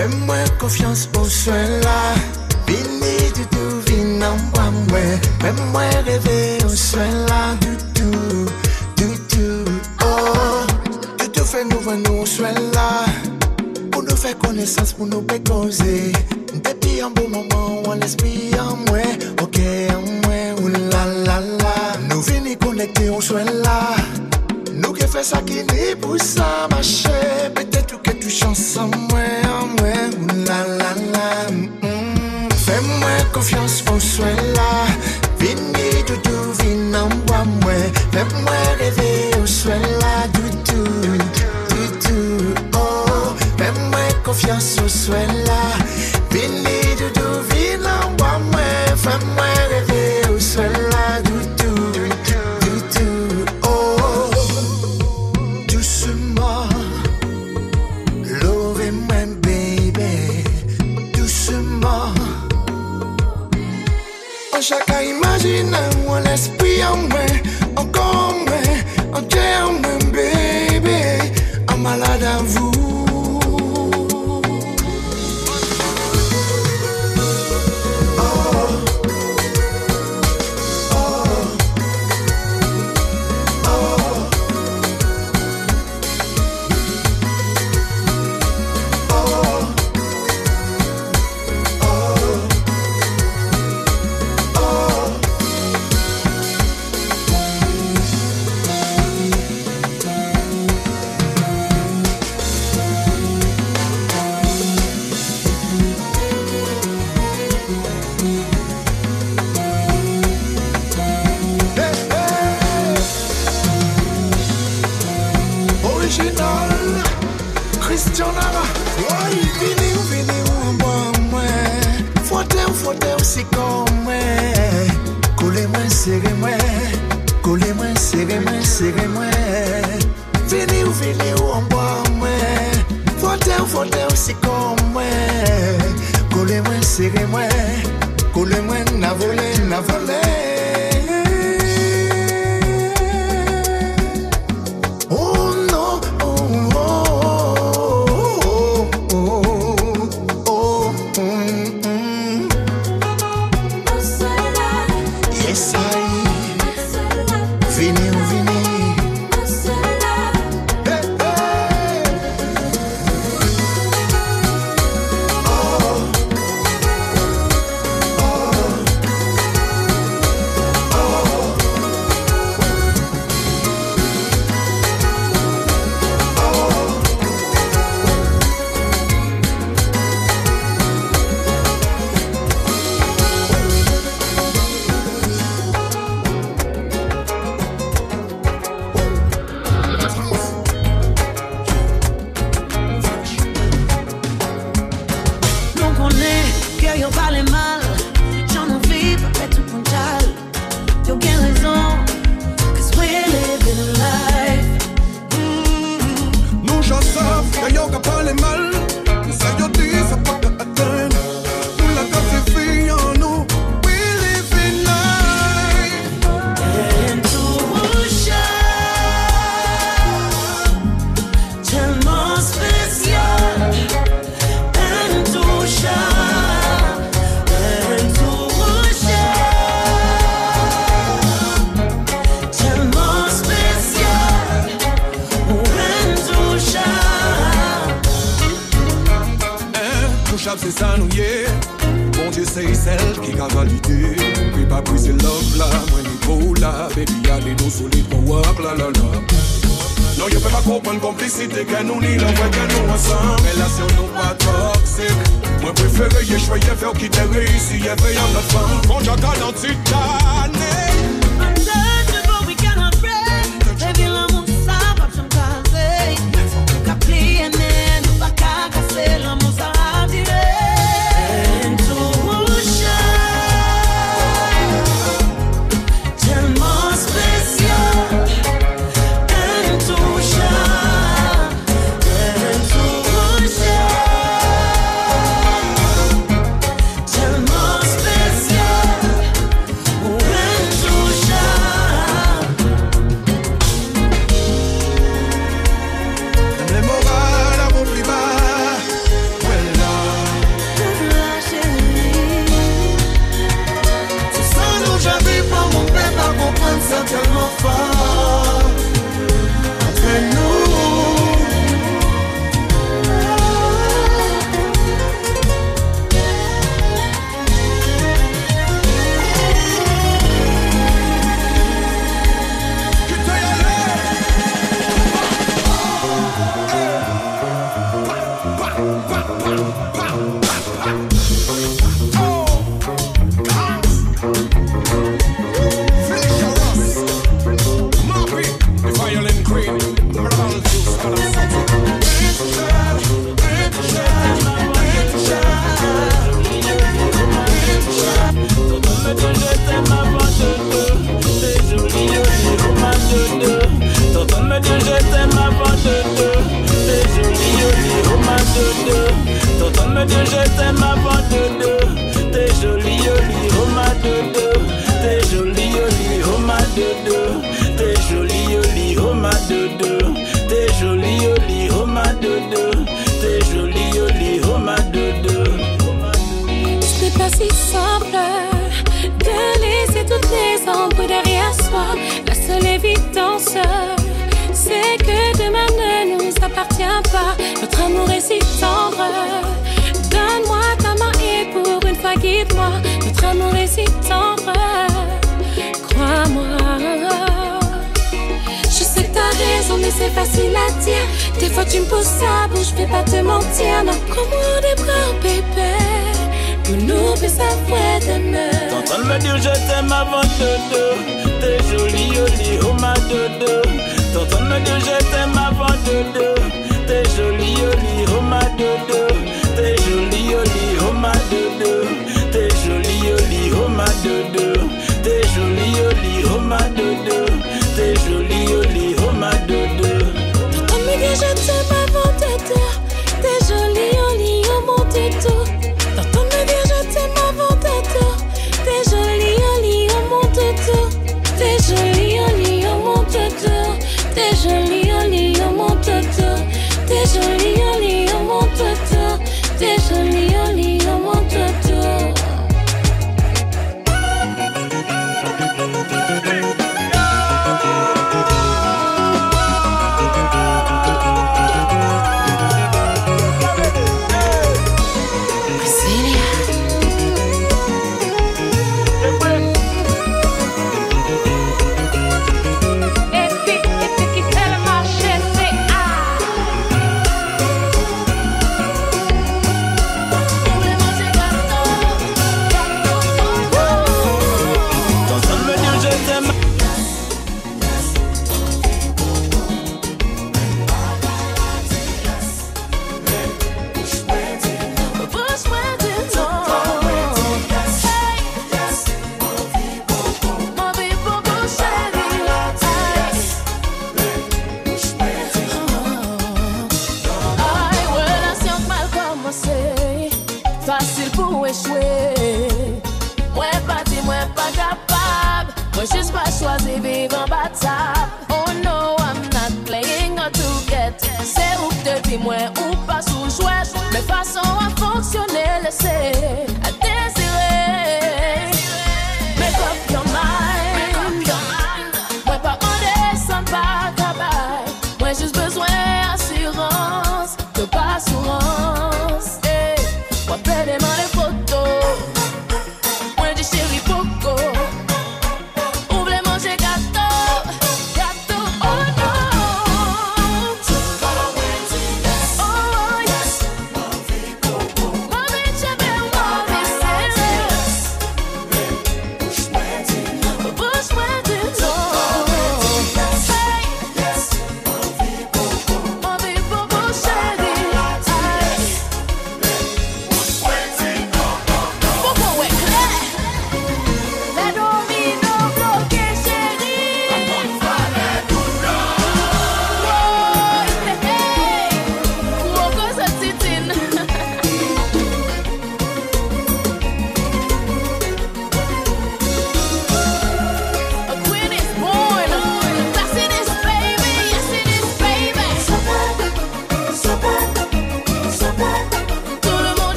Fais-moi confiance, bon soin là. Vini du tout, vini en moi, moi. Fais-moi rêver, au soin là. Du tout, oh. Du tout, fais-nous voir, nous, soin là. Pour nous faire connaissance, pour nous pécoser. Depuis un bon moment, on l'esprit en moi. Ok, en moi, ou la la la. Nous vini connecter, au soin là. Nous qui fait ça qui n'est pour ça marcher. Peut-être que tu chantes en moi, la la la. Fais-moi confiance, on soit là. Vini doudou, vini en moi, moi. Fais-moi rêver, on soit là, doudou, doudou, oh. Fais-moi confiance, on soit là. Vini doudou, vini en moi, moi. Fais-moi rêver, on soit là, doudou, doudou, oh. Doucement. Chacun imagine mon esprit en moi, encore en moi, en Dieu en moi, bébé, en malade à vous. Tellement spécial. C'est facile à dire. Des fois tu me poses ta bouche, je peux pas te mentir. Non, comment des bras, bébé, nous nous ça fouet demain. T'es en train de me dire je t'aime avant de deux. T'es jolie, jolie, oh ma dodo. T'es en train de me dire je t'aime avant de deux. T'es jolie, jolie, oh ma dodo. T'es jolie, jolie, oh ma dodo. T'es jolie, jolie, oh ma dodo. T'es jolie, jolie, oh ma dodo. T'es jolie, jolie, oh ma dodo. Je t'aime avant de deux. T'es jolie, jolie, oh mon dodo. T'entends me dire je t'aime avant de deux. T'es jolie, jolie, oh mon dodo. T'es jolie, jolie, oh mon dodo. T'es jolie, jolie, oh mon dodo. T'es jolie, jolie, oh mon dodo. T'es jolie, jolie, oh mon dodo.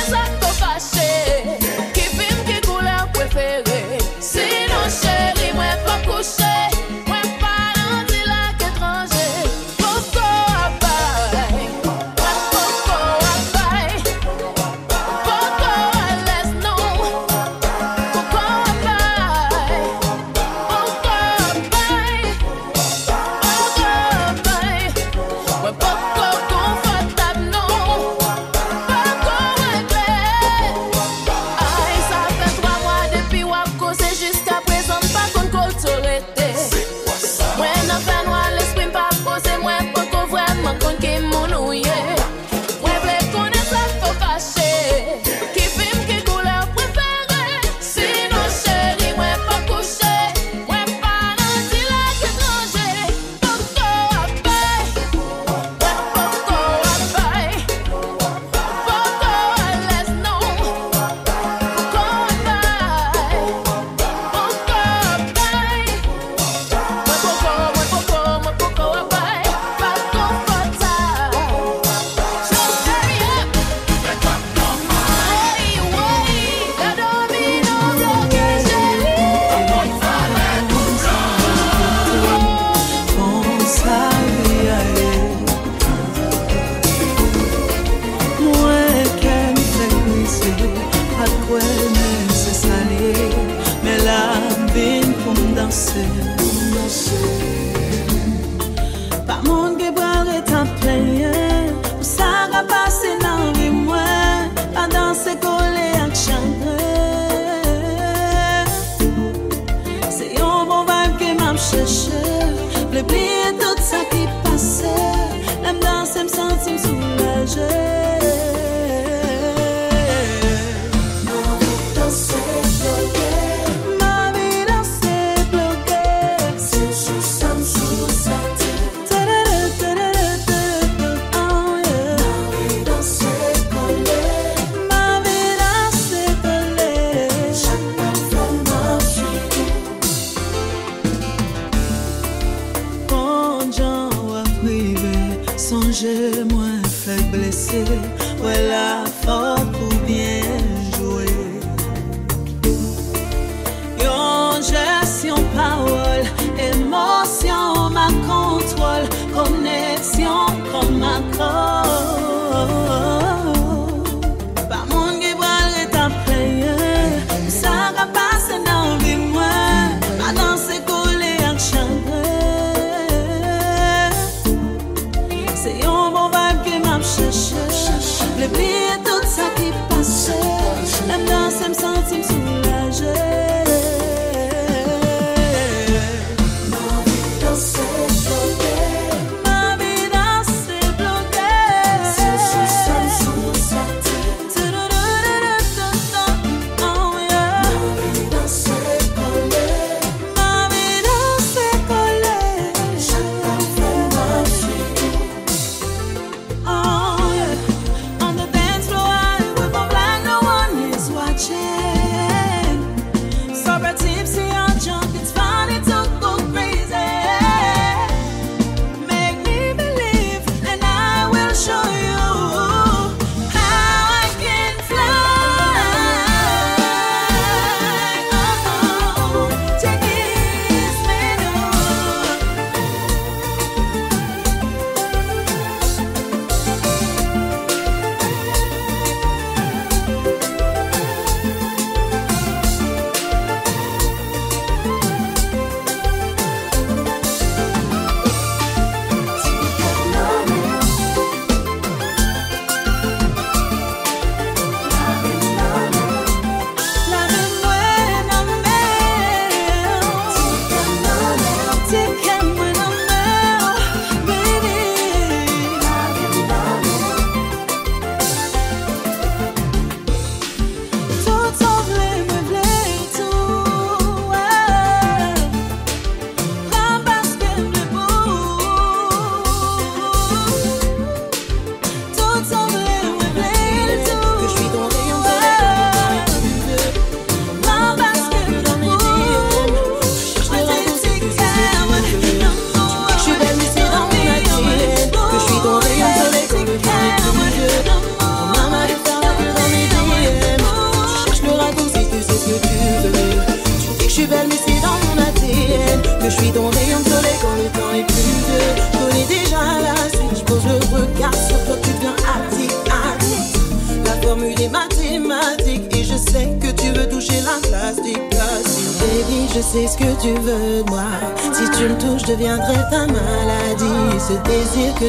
Exacto.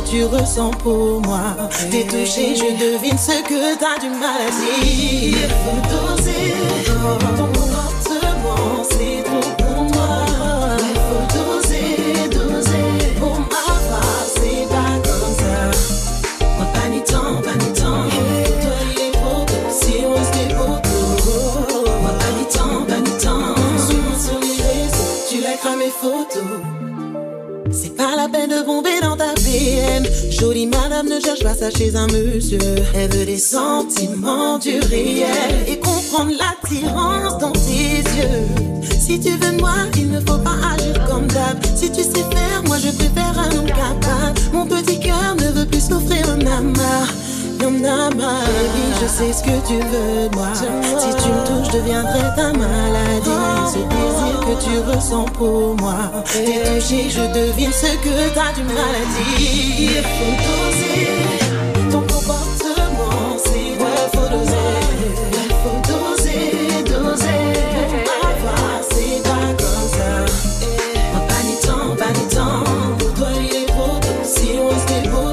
Tu ressens pour moi, t'es touché, je devine ce que t'as du mal à dire. Il faut doser ton comportement, c'est trop pour moi. Il faut doser, doser. Pour ma part, c'est pas comme ça. Moi, pas ni temps, pas ni temps. Toi, il est pour toi, si on se débrouille. Moi, pas ni temps, pas ni temps. Sur les réseaux, tu likeras mes photos. C'est pas la peine de bomber dans ta BM. Jolie madame ne cherche pas ça chez un monsieur. Elle veut des sentiments du réel et comprendre l'attirance dans tes yeux. Si tu veux de moi, il ne faut pas agir comme d'hab. Si tu sais faire, moi je préfère un homme capable. Mon petit cœur ne veut plus s'offrir un amas. Baby, je sais ce que tu veux de moi. Si tu me touches, je deviendrai ta maladie. Ce désir que tu ressens pour moi, t'es touché, je devine ce que t'as du mal à dire. Faut doser ton comportement, c'est vrai, faut doser. Faut doser, doser. Pour avoir, c'est pas comme ça. Moi, pas ni temps, pas ni temps. Pour toi, il est beau, si on se débrouille.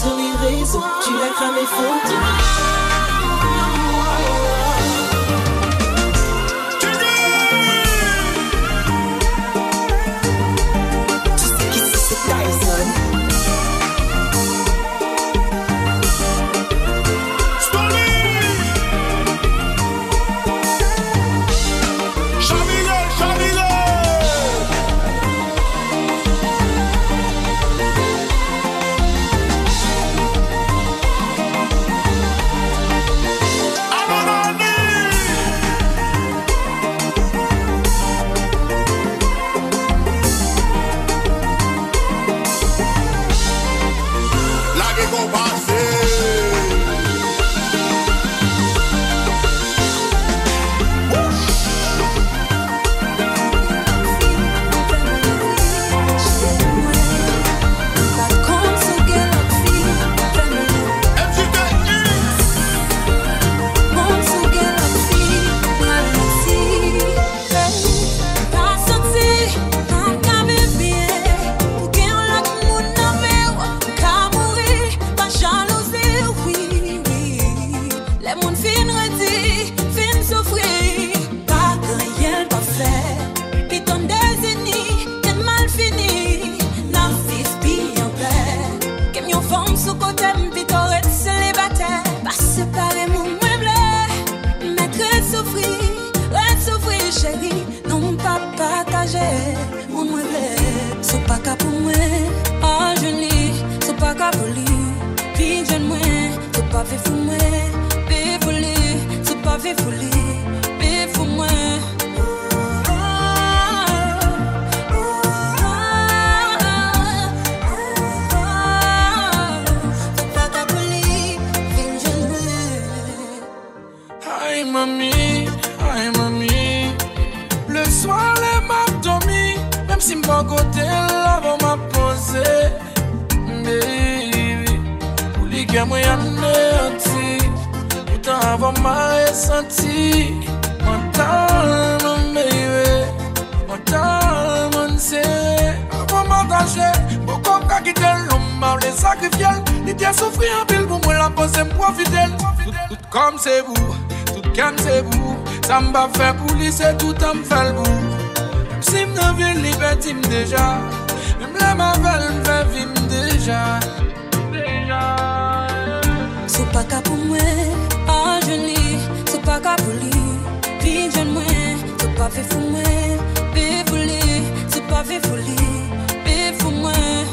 Sur les réseaux, tu lèveras mes photos. This is Tyson. chéri, non pas partager mon moulet. Sou pas ka pou mwen, oh joli, sou pas ka pou li. Puis j'en mwen, sou pas fait fou mwen, bé pou li, sou pas fait fou li, bé fou mwen. Aïe mami, le soir les m'a dormi, même si m'pon côté là on m'a posé, baby. Pour les gars moi j'anéanti, pourtant avant m'a ressenti, mental mon baby, mental mon c'est, avant m'a dansé, beaucoup qu'a quitté l'homme m'a les sacrifiés, l'idée souffrir en pile pour moi la poser moi fidèle, tout comme c'est vous. Quand c'est vous, ça m'a fait pour lisser tout en me fait le bout. Même si m'en vais liberté déjà, même là ma belle me fait vivre déjà. Sou pas ka pou mwen, oh joli, sou pas ka pou li. Puis j'en mwen, sou pas fait fou mwen, bé pou li, sou pas fait fou li, bé fou mwen.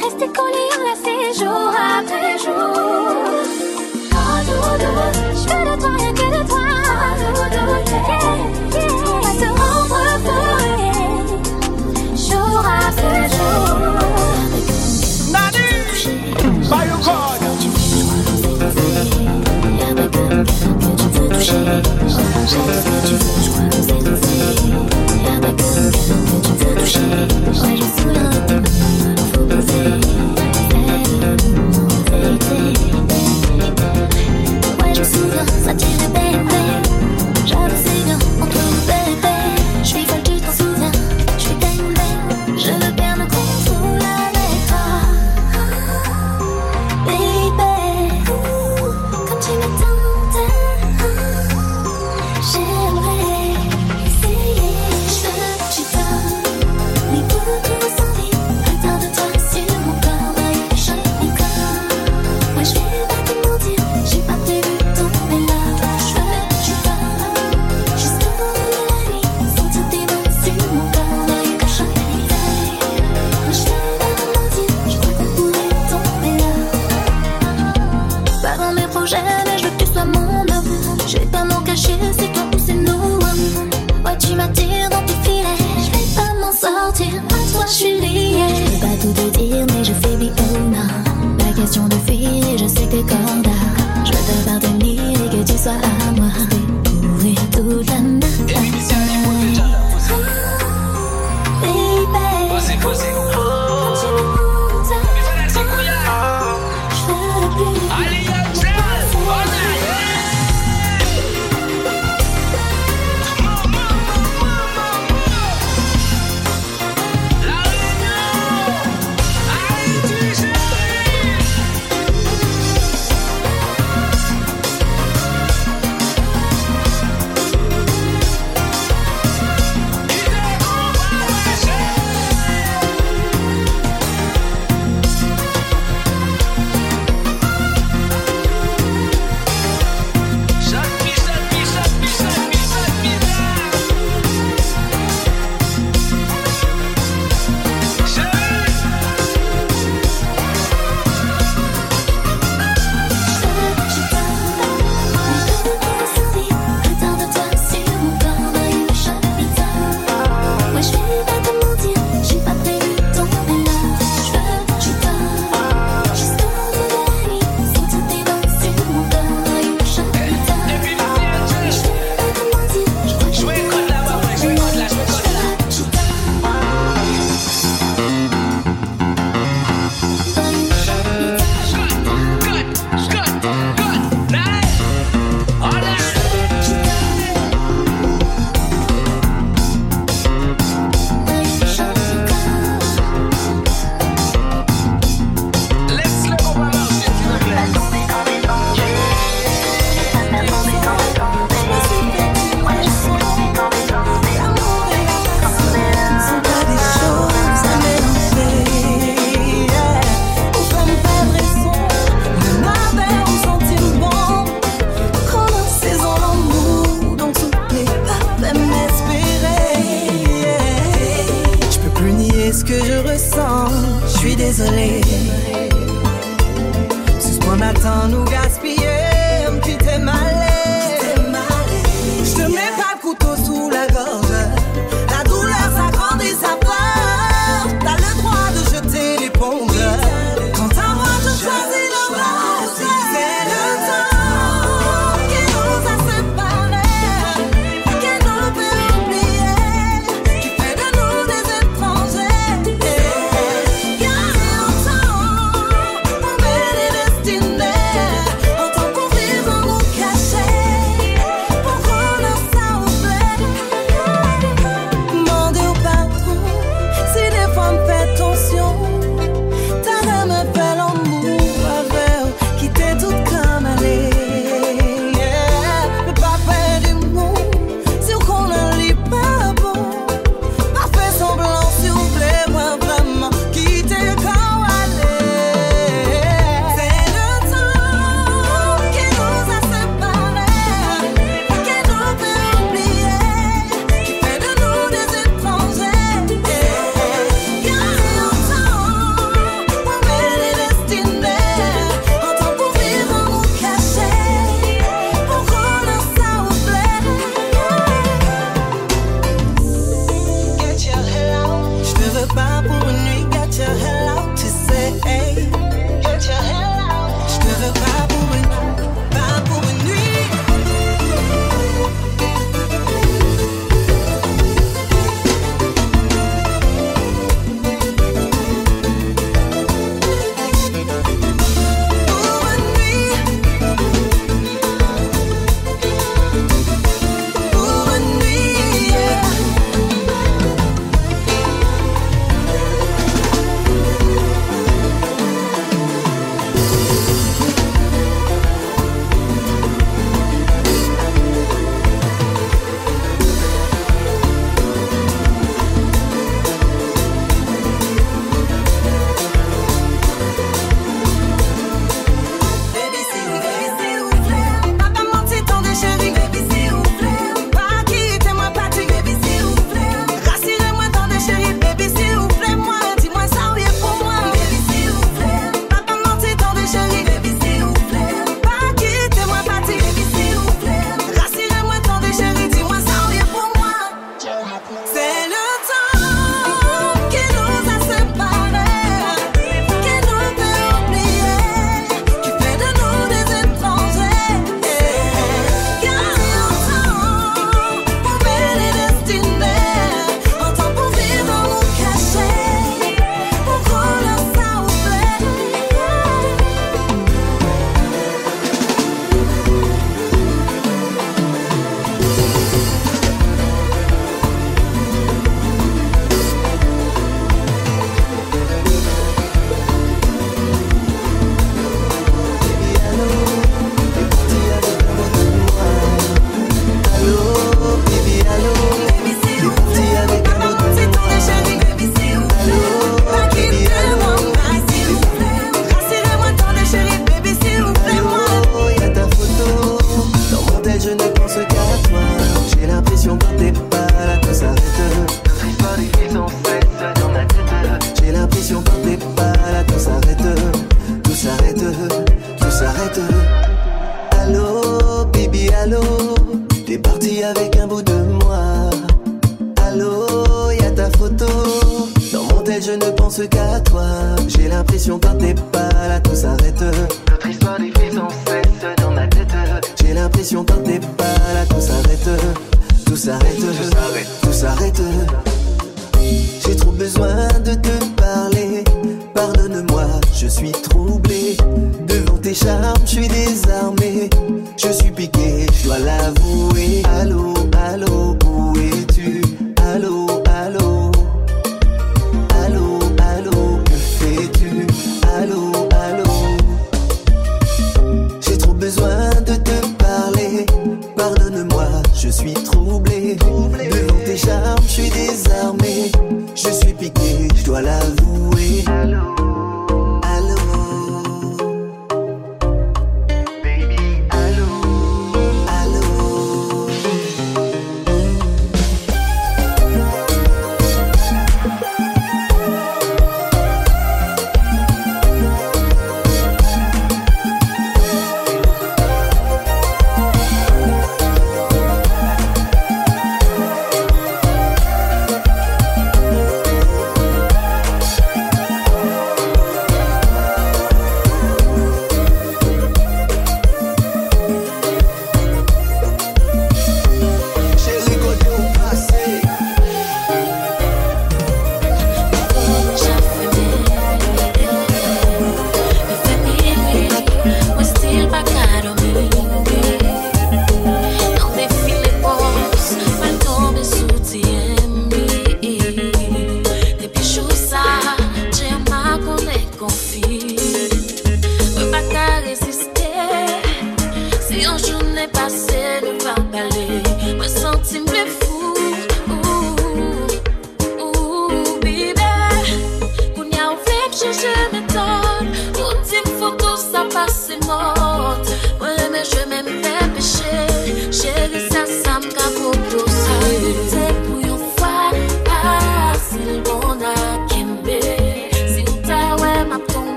Rester collé, on l'a fait jour après jour. Bible when we got your hell out to say. Get your hell out. Je te veux pas pour une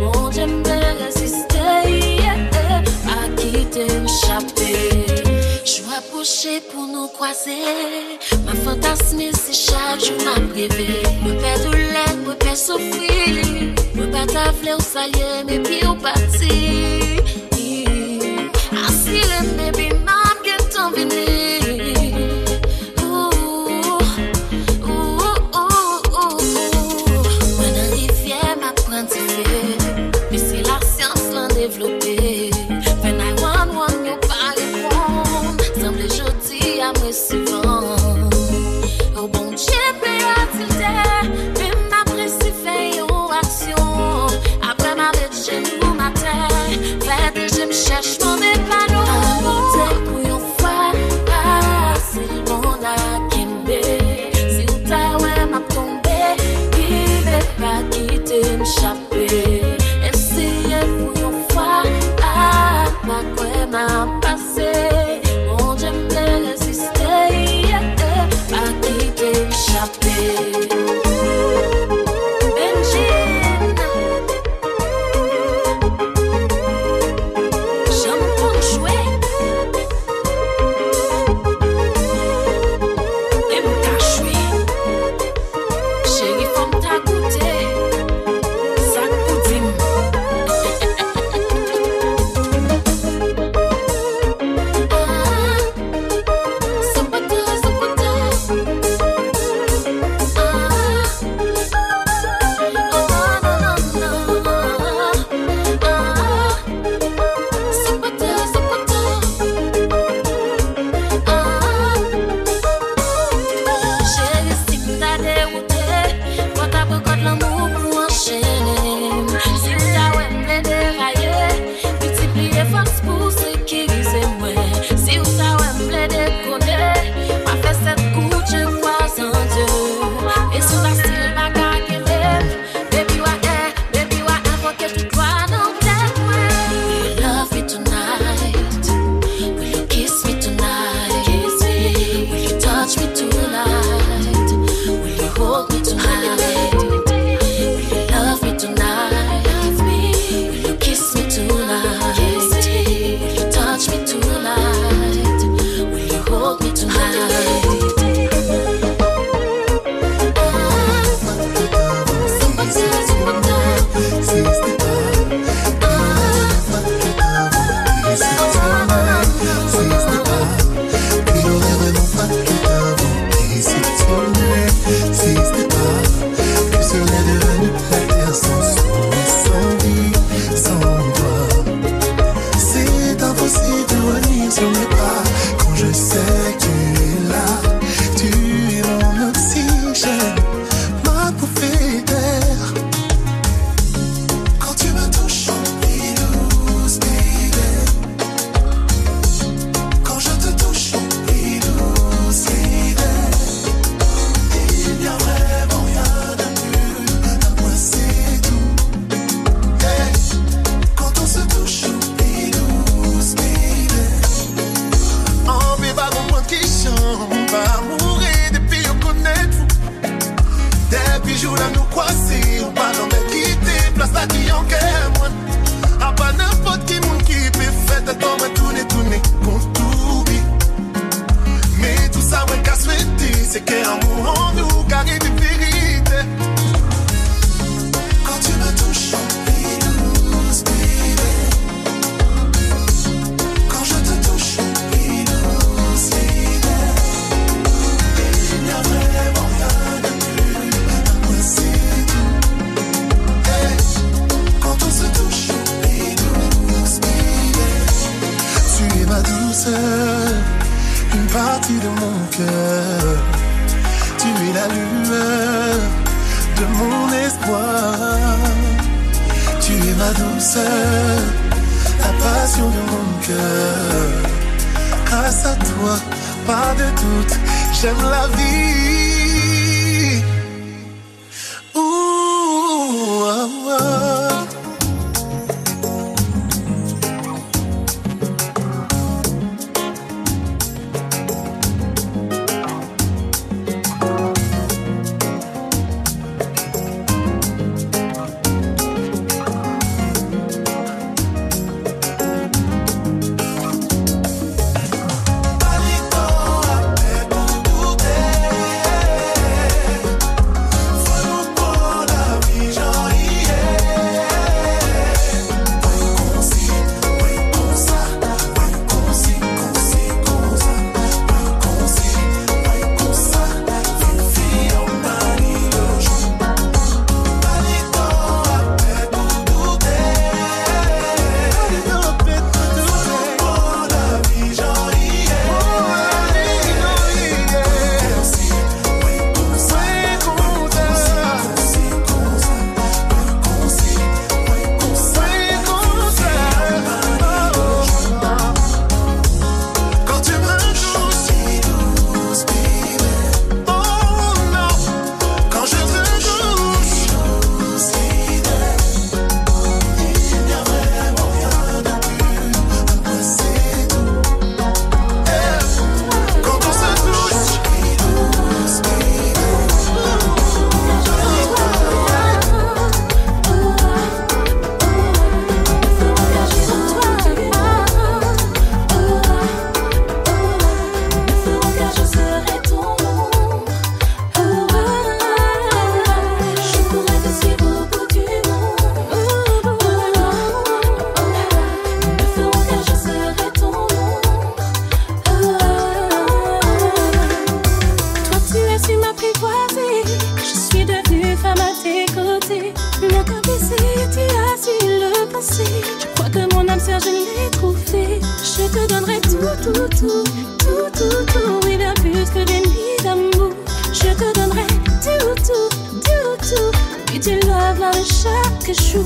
Mon Dieu me résiste, yeah. pour nous croiser. Ma fantasme c'est chaque jour ma rêver. Me père de l'aide, me père souffrir. Me pas t'affler ou salier, mes pieds ou parti. Assis le baby, m'a bien t'en venir. Moi dans les rivières, ma printifée. Mais c'est la science l'en développée. Oh bon Dieu, peut-il même après si fait une action. Après ma bête, je me matin. Faire des je me cherche mon épanouissement. À monter pour une fois, c'est le monde à Kimbe. Si on t'a ouais, m'a tombé, qui veut pas quitter m'échapper. Et si elle pour une fois, ma quoi m'a passé. te donnerai tout, tout, tout, tout, tout, tout. Oui, bien plus que des nuits d'amour. Je te donnerai tout, tout, tout, tout. Puis tu love là chaque jour.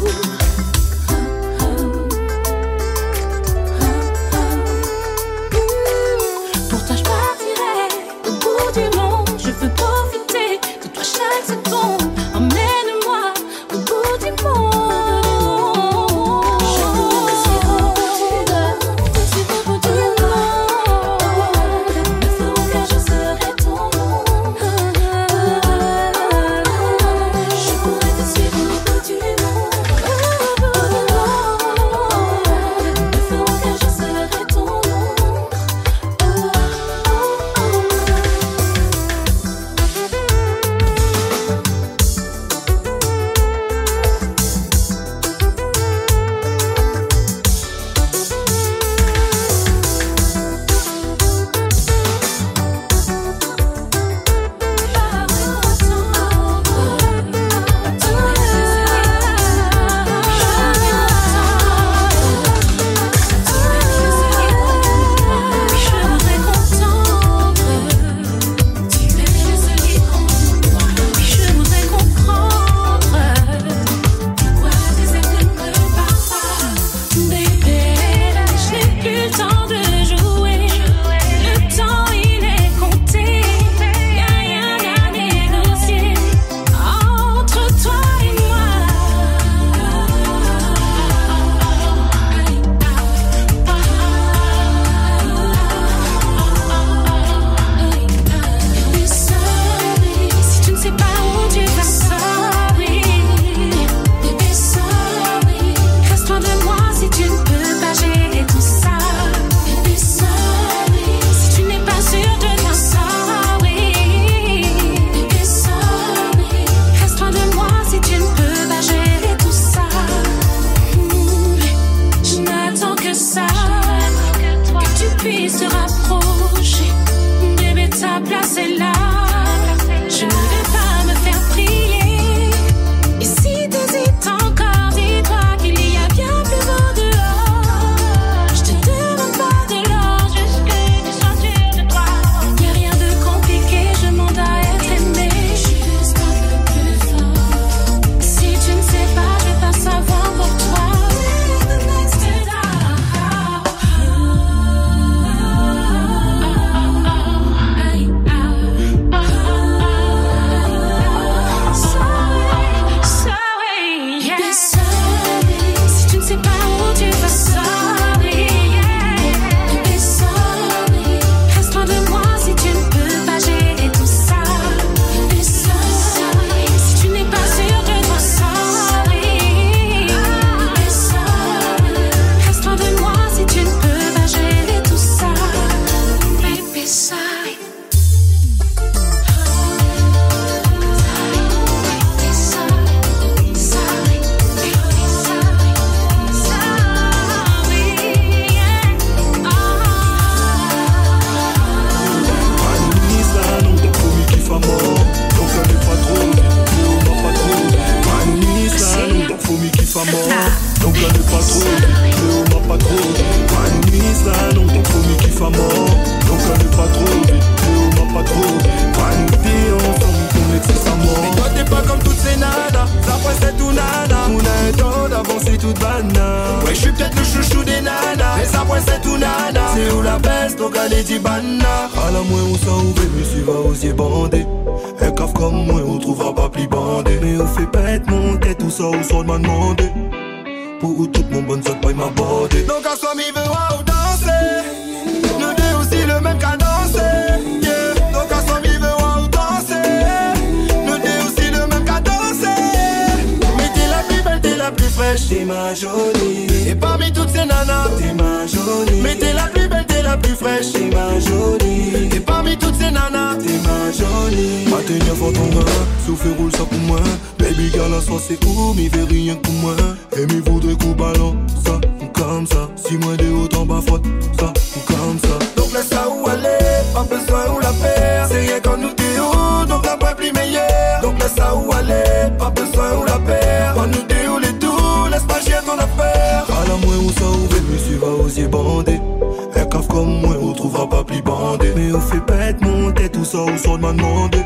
mais on fait bête, monter tout ça, ou soit m'a demandé.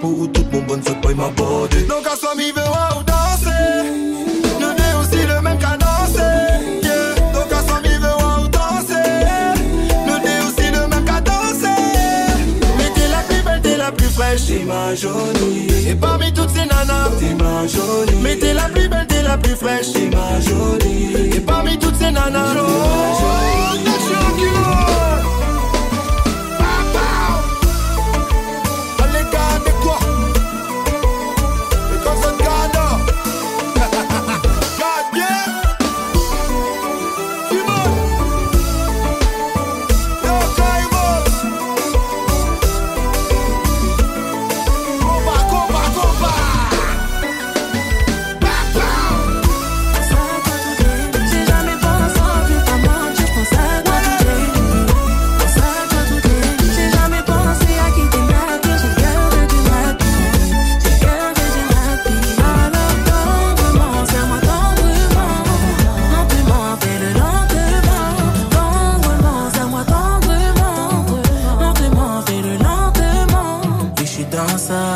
Pour tout mon bonne se paye ma body. Donc à soi, m'y veut ou danser. Le nez aussi le même qu'à danser. Yeah. Donc à soi, m'y veut ou danser. Le nez aussi le même qu'à danser. Mais t'es la plus belle, t'es la plus fraîche, t'es ma jolie. Et parmi toutes ces nanas, t'es ma jolie. Mais t'es la plus belle, t'es la plus fraîche, t'es ma jolie. Et parmi toutes ces nanas, t'es ma jolie. I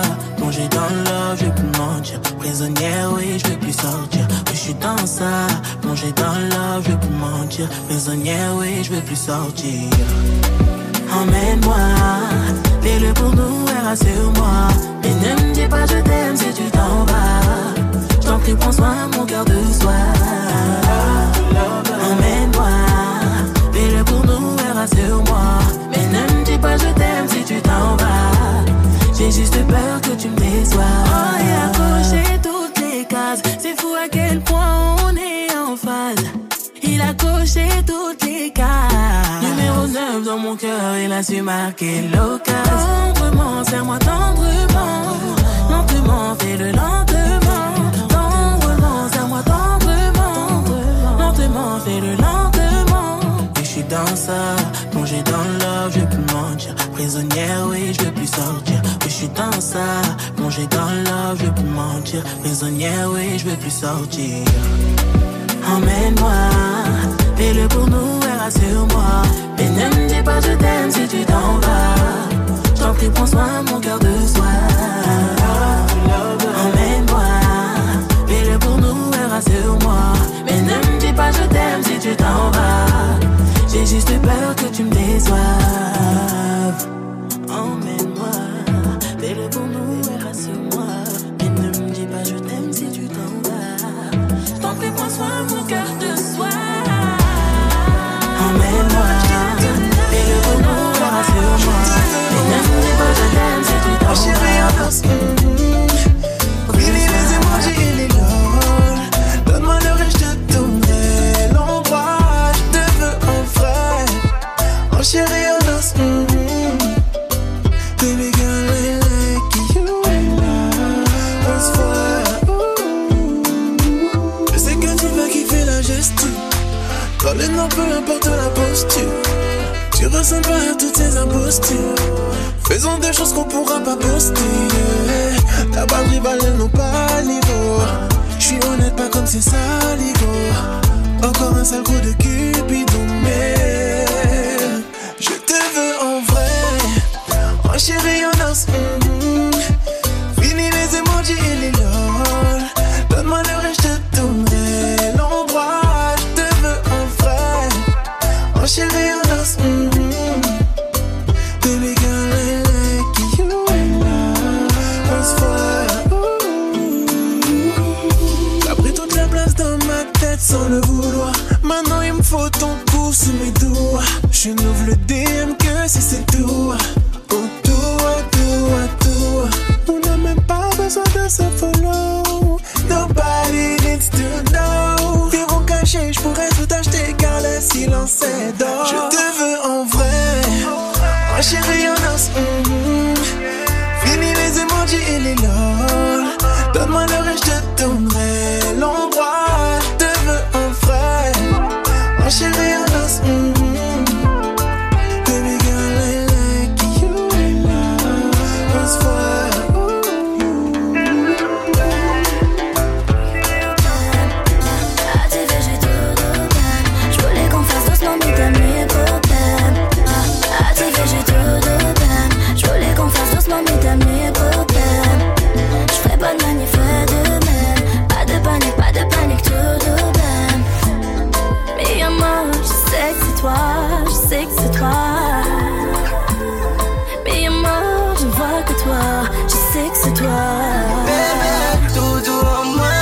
c'est toi. Mais amour, je vois que toi, je sais que c'est toi. Bébé, doudou en moi,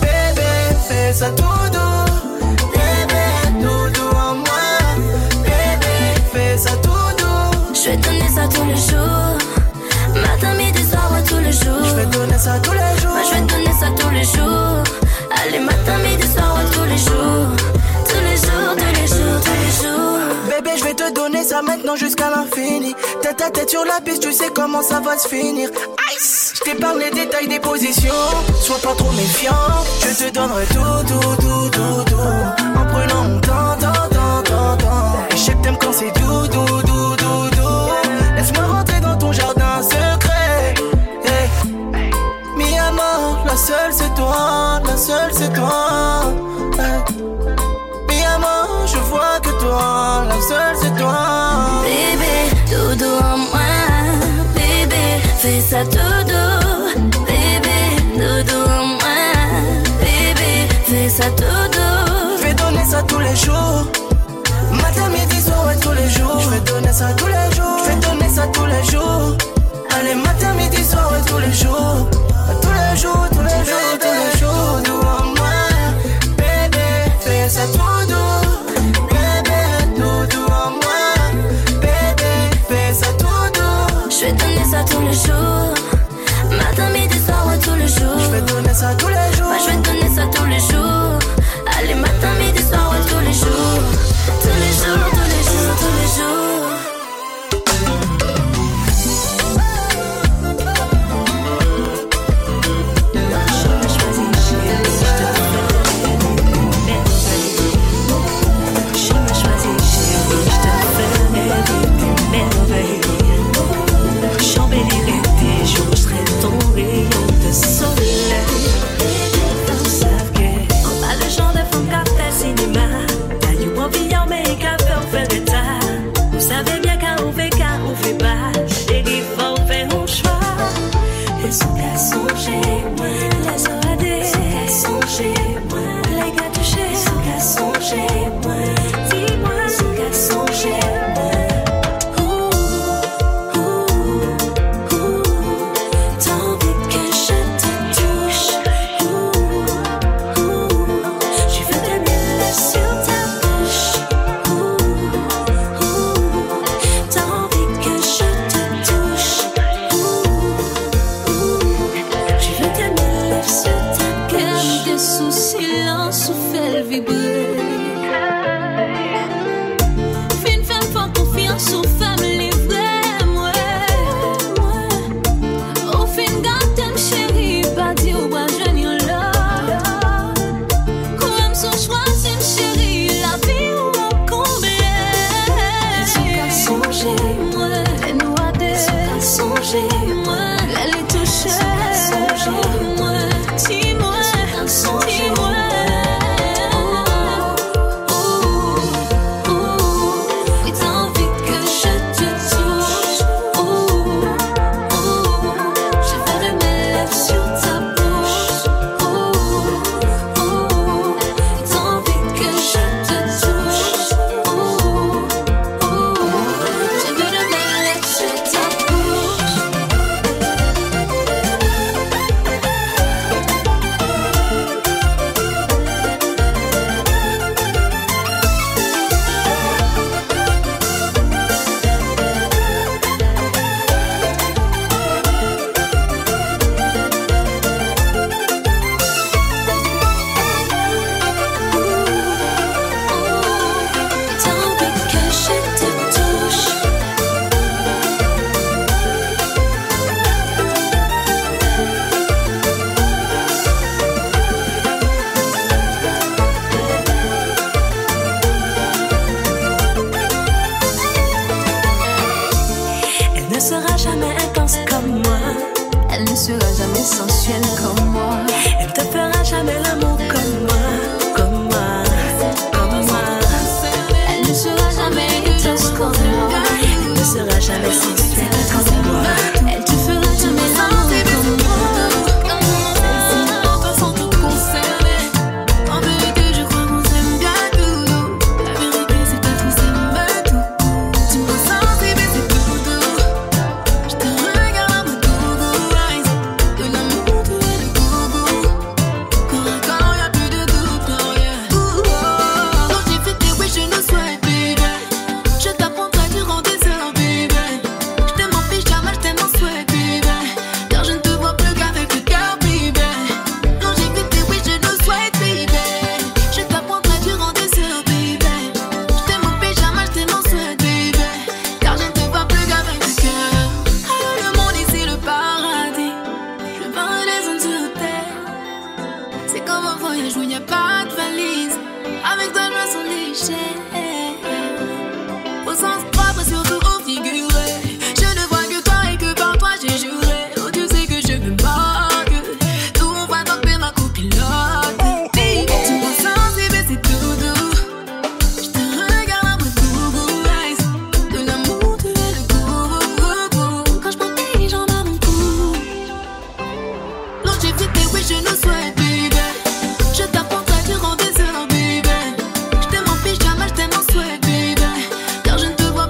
bébé, fais ça doudou. Bébé, doudou en moi, bébé, fais ça doudou. Je vais donner ça tous les jours, matin, midi, soir, ouais, tous les jours. Je vais donner ça tous les jours, moi je vais donner ça tous les jours. Allez, matin, midi, soir, ouais, tous les jours. Bébé, je vais te donner ça maintenant jusqu'à l'infini. Tête à tête sur la piste, tu sais comment ça va se finir. Ice, je t'épargne les détails des positions. Sois pas trop méfiant, je te donnerai tout. En prenant mon temps. Et je sais que t'aimes quand c'est tout. Laisse-moi rentrer dans ton jardin secret. Hey. Mi amor, la seule c'est toi, la seule c'est toi. Hey. Je vois que toi, la seule c'est toi. Bébé, doudou en moi, bébé, fais ça doudou. Bébé, doudou en moi, bébé, fais ça doudou. Je vais donner ça tous les jours, matin, midi, soir, ouais, tous les jours. Je vais donner ça tous les jours, je vais donner ça tous les jours. Allez, matin, midi, soir, ouais, tous les jours. Tous les jours, tous les jours, tous les jours. Doudou en moi, bébé, fais ça doudou. Je vais donner ça tous les jours, matin, midi, soir, ouais, tous les jours. Je vais donner ça tous les jours, moi je vais donner ça tous les jours. Allez, matin, midi, soir, ouais, tous les jours. Tous les jours, tous les jours, tous les jours. au sens propre, surtout au figuré. Je ne vois que toi et que par toi j'ai juré. Oh, tu sais que je me manque. Tout on va donc ma copilote. Dis, tu me sens mais c'est tout doux. Je te regarde un peu tout goût. De l'amour, tu es le goût. Quand je m'en paye, j'en ai mon coup. Non, j'ai vite et oui, je ne souhaite plus. Car je ne te vois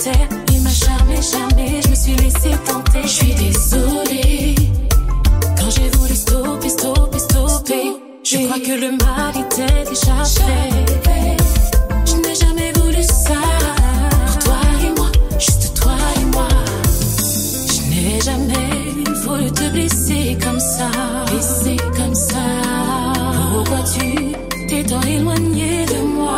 sais. Il m'a charmé, charmé, je me suis laissé tenter. Je suis désolée. Quand j'ai voulu stopper, je crois que le mal était déjà fait. Je n'ai jamais voulu ça. Pour toi et moi, juste toi et moi. Je n'ai jamais voulu te blesser comme ça. Pourquoi tu t'es tant éloigné de moi?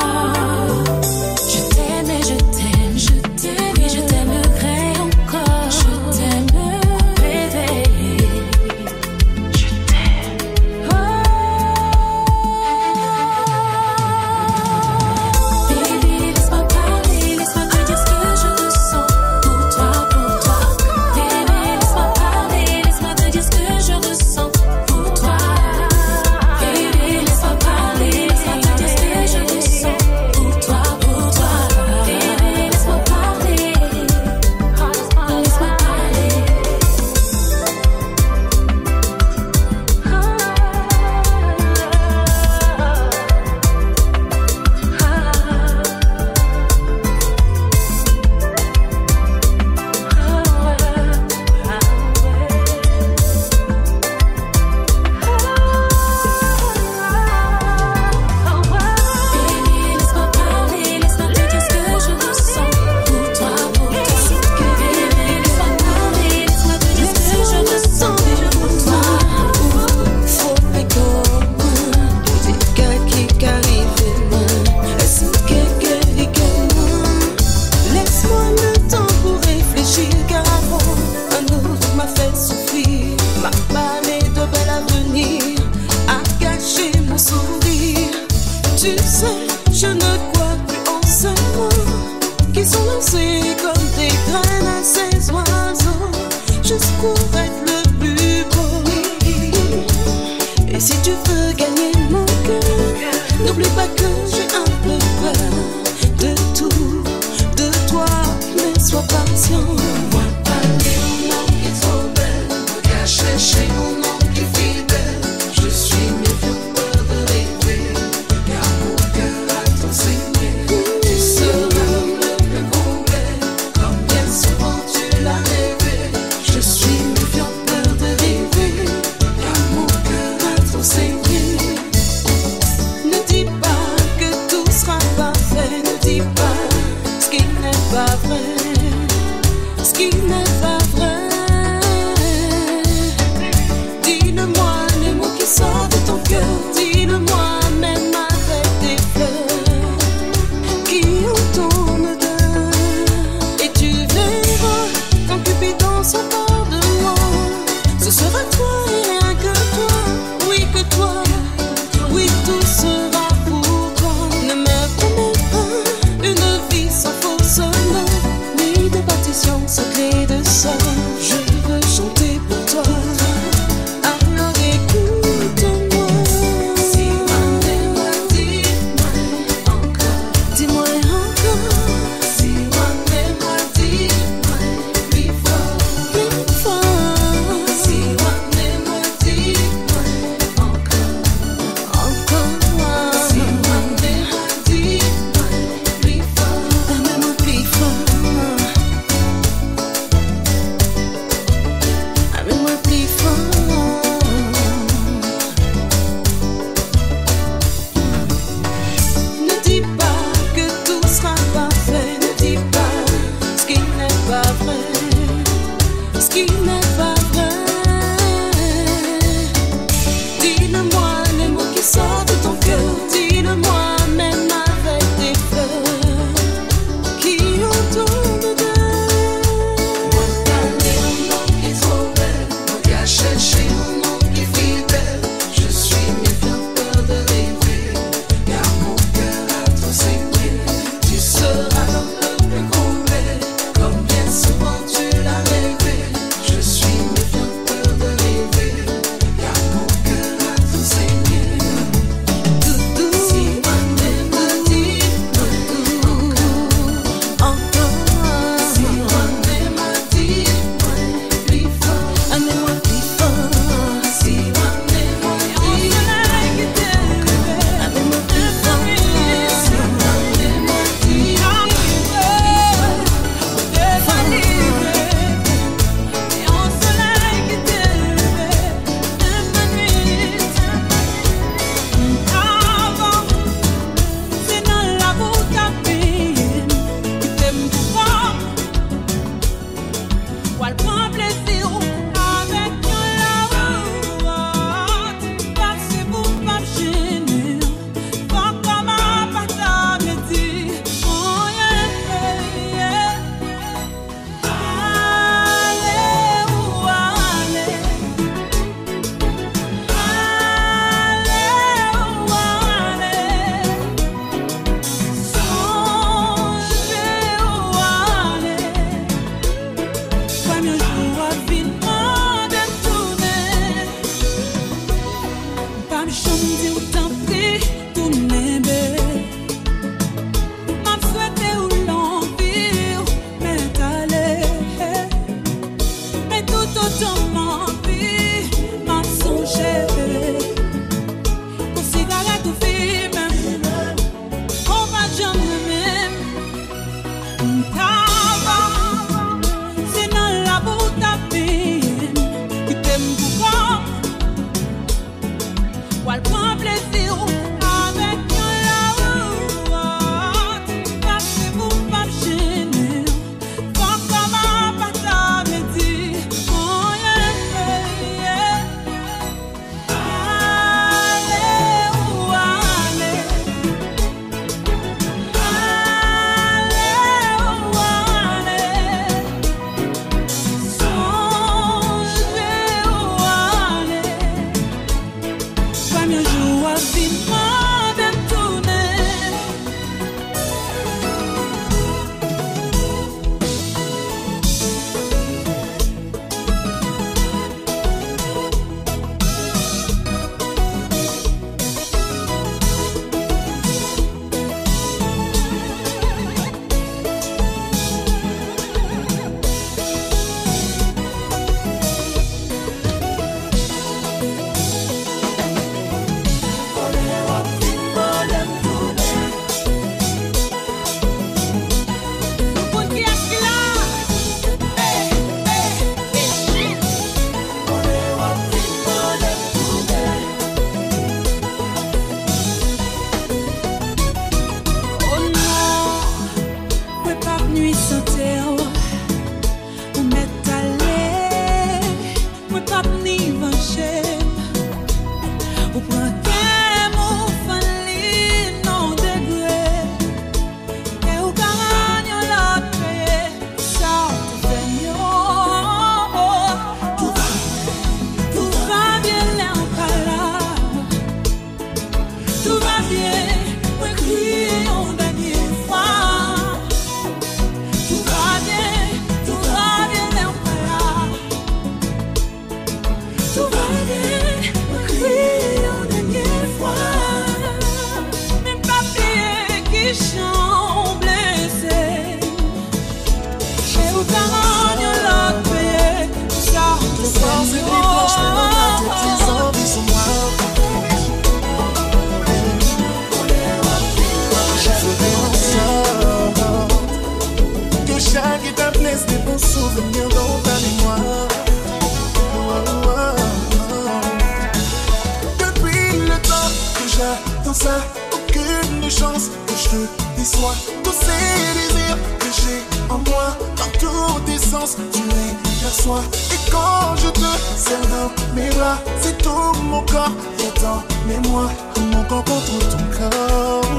Et quand je te serre dans mes bras, c'est tout mon corps qui est dans mes mois, mon corps contre ton corps.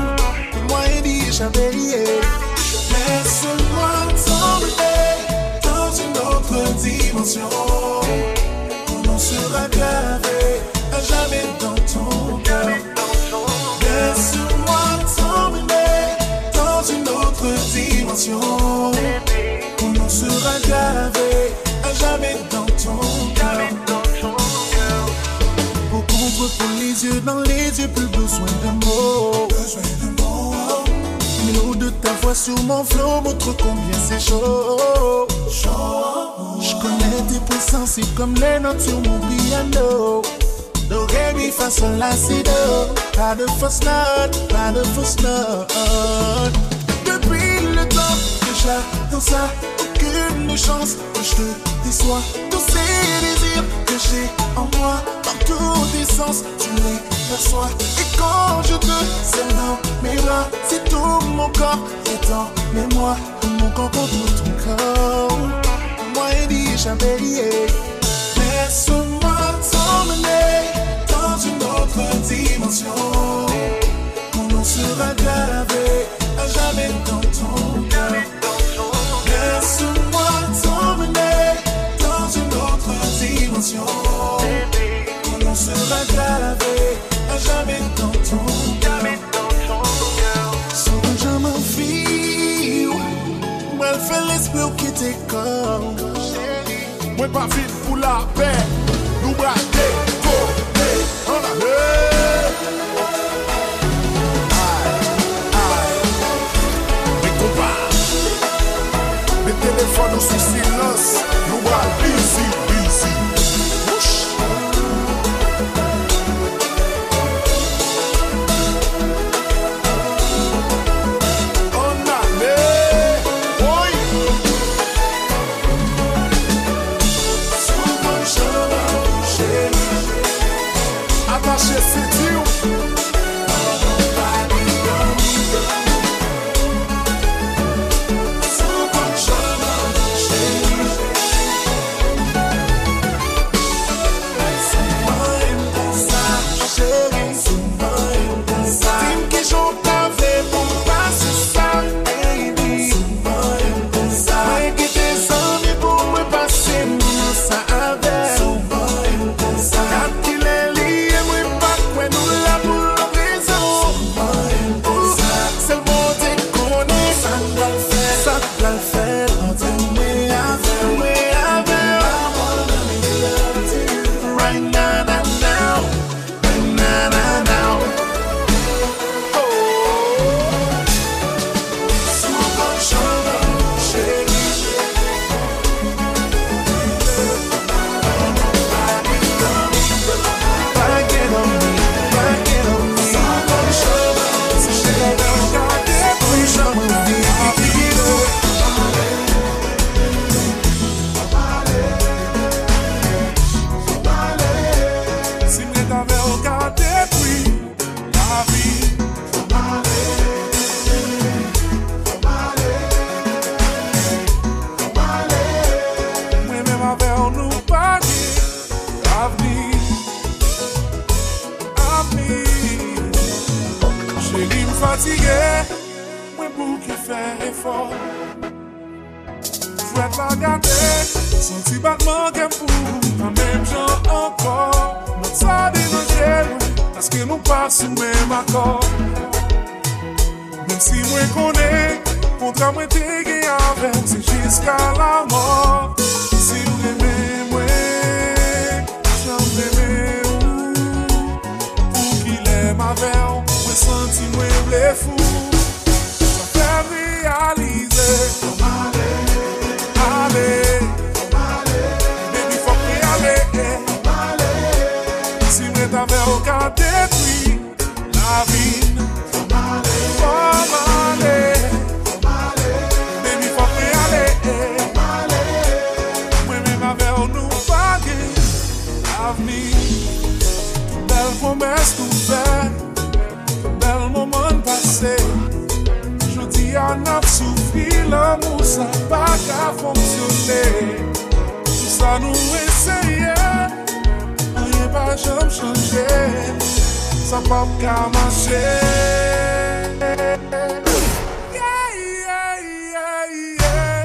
Moi et dit jamais lié. Laisse-moi tomber dans une autre dimension. Où l'on sera gravé à jamais dans ton cœur. Laisse-moi tomber dans une autre dimension. Où l'on sera gravé. Jamais dans ton cœur. Au contre pour les yeux, dans les yeux, plus besoin d'un mot. L'eau de ta voix sur mon flot montre combien c'est chaud. Je connais tes points sensibles comme les notes sur mon piano. Do, ré, mi, fa, sol, la, si, do. Pas de fausse note, pas de fausse note. Depuis le temps que j'attends ça, aucune chance que je te déçois. Tous ces désirs que j'ai en moi, par tous tes sens, tu les perçois. Et quand je te serre dans mes bras, c'est tout mon corps qui est dans mes mois, mon corps contre ton corps. Moi et dit jamais lié. Laisse-moi t'emmener dans une autre dimension. Mon nom sera gravé à jamais dans ton cœur. Laisse-moi t'emmener dans une autre dimension. Où l'on sera gravé à jamais dans ton cœur. Sans que je m'enfuis, moi elle fait l'esprit qui t'est comme. Moi pas vite pour la paix, nous bras décoller en arrière. Aïe, aïe, mes copains. Les téléphones sous silence, nous a busy, busy. Ouch. On allait, oui. Sous ton chemin, chérie. Attaché, c'est dur. Fou, ça fait réaliser. depuis la vie. Nap souffri, l'amour ça pas qu'à fonctionner. Tout ça nous essayait, rien pas jamais changé. Ça pas qu'à marcher. Yeah, yeah, yeah, yeah.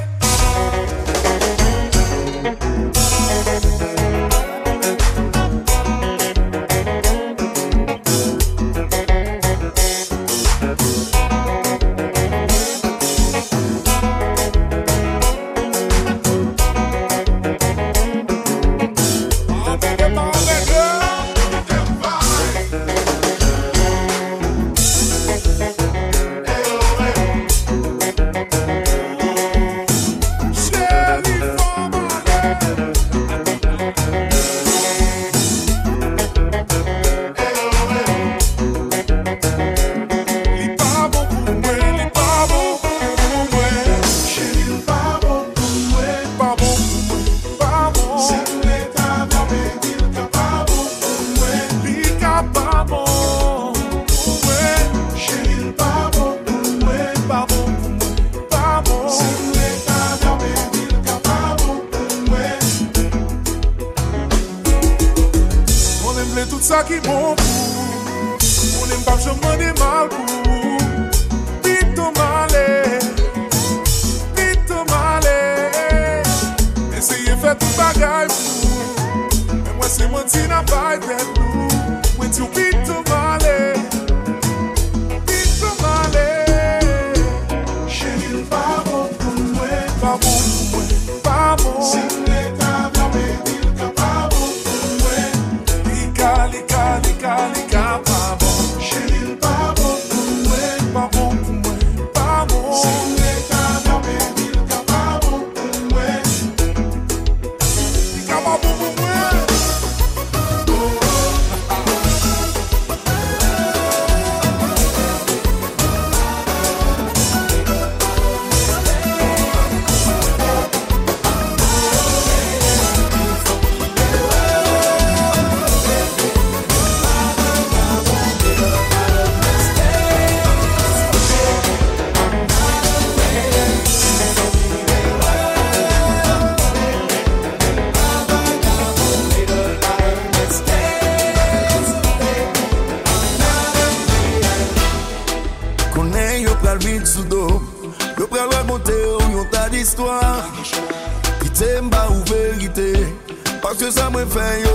Ça qui bon pour, on n'aime pas je m'en ai mal pour, vite au malais, essayez faire tout bagaille pour, mais moi c'est mon petit n'a pas été nous, moi tu vite au malais, vite au malais, chérie pas bon pour moi, pas bon pour moi, pas bon.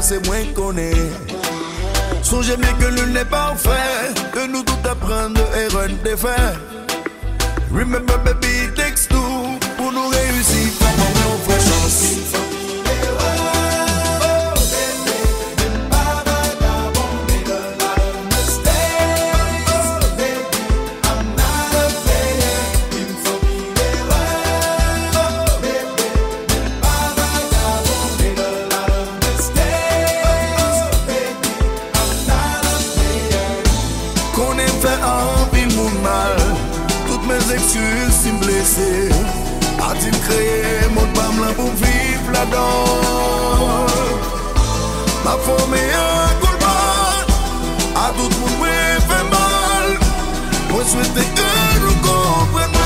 C'est moins qu'on est. Songez bien que l'une n'est pas offert. De nous tout apprendre et rendre des faits. Remember baby, it takes two. Pour nous réussir, on fait chance. A-t-il créé mon bam là pour vivre là-dedans? Ma forme est un goulman. A tout le monde fait mal. Moi souhaite que nous comprenions.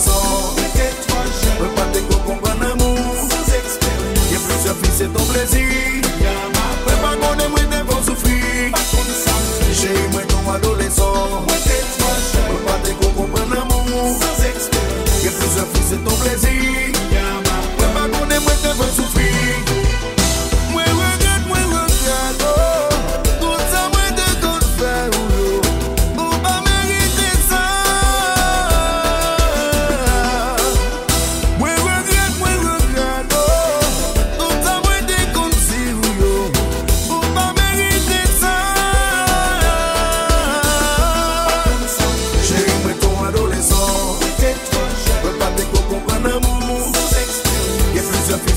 raison. Je veux pas te comprendre un amour. Il y a plusieurs filles, c'est ton plaisir. Je veux pas qu'on aimerait des bons souffrir. J'ai eu moins ton adolescent. Je veux pas te comprendre un amour. Il y a plusieurs filles, c'est ton plaisir. Je veux pas qu'on aimerait des bons souffrir.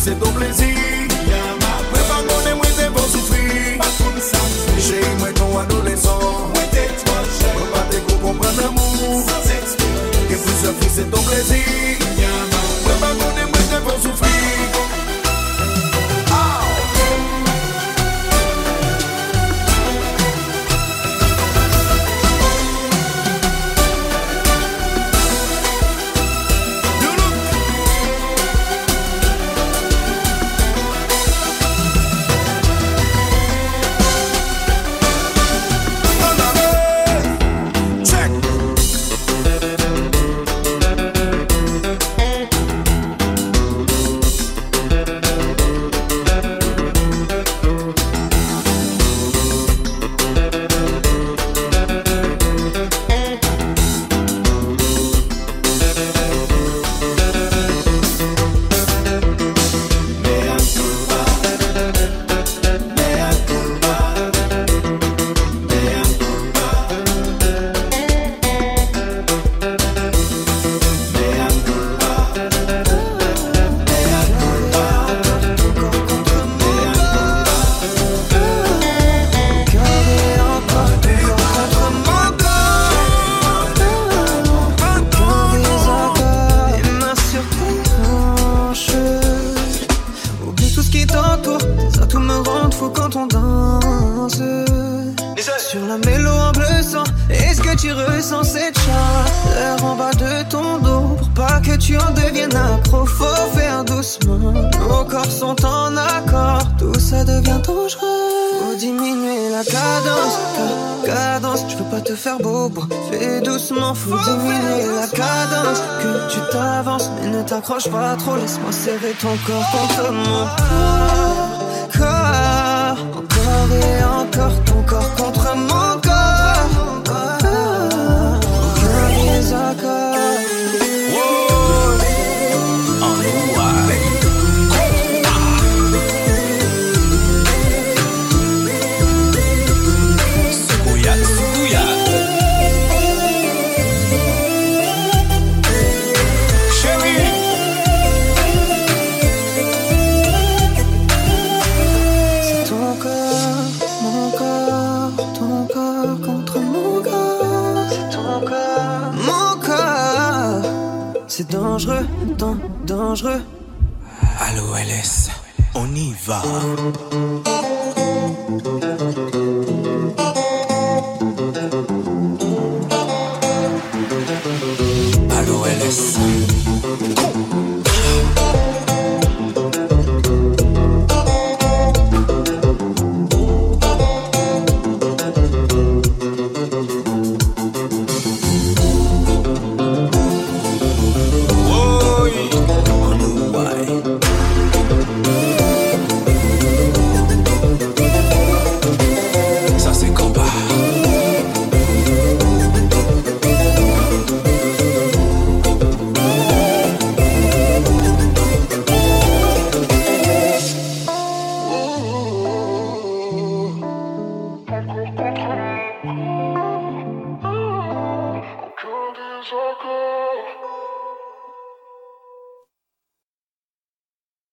C'est ton plaisir. Mais pas qu'on est moins bon souffrir. J'ai eu moins ton adolescent. Faut pas te comprendre l'amour. Que plus offrir c'est ton plaisir. Mais pas qu'on est moins bon souffrir. T'accroche pas trop, laisse-moi serrer ton corps contre mon corps. Encore et encore, ton corps contre mon corps. Aucun désaccord. C'est dangereux, dangereux. Allo LS, on y va. Allo LS.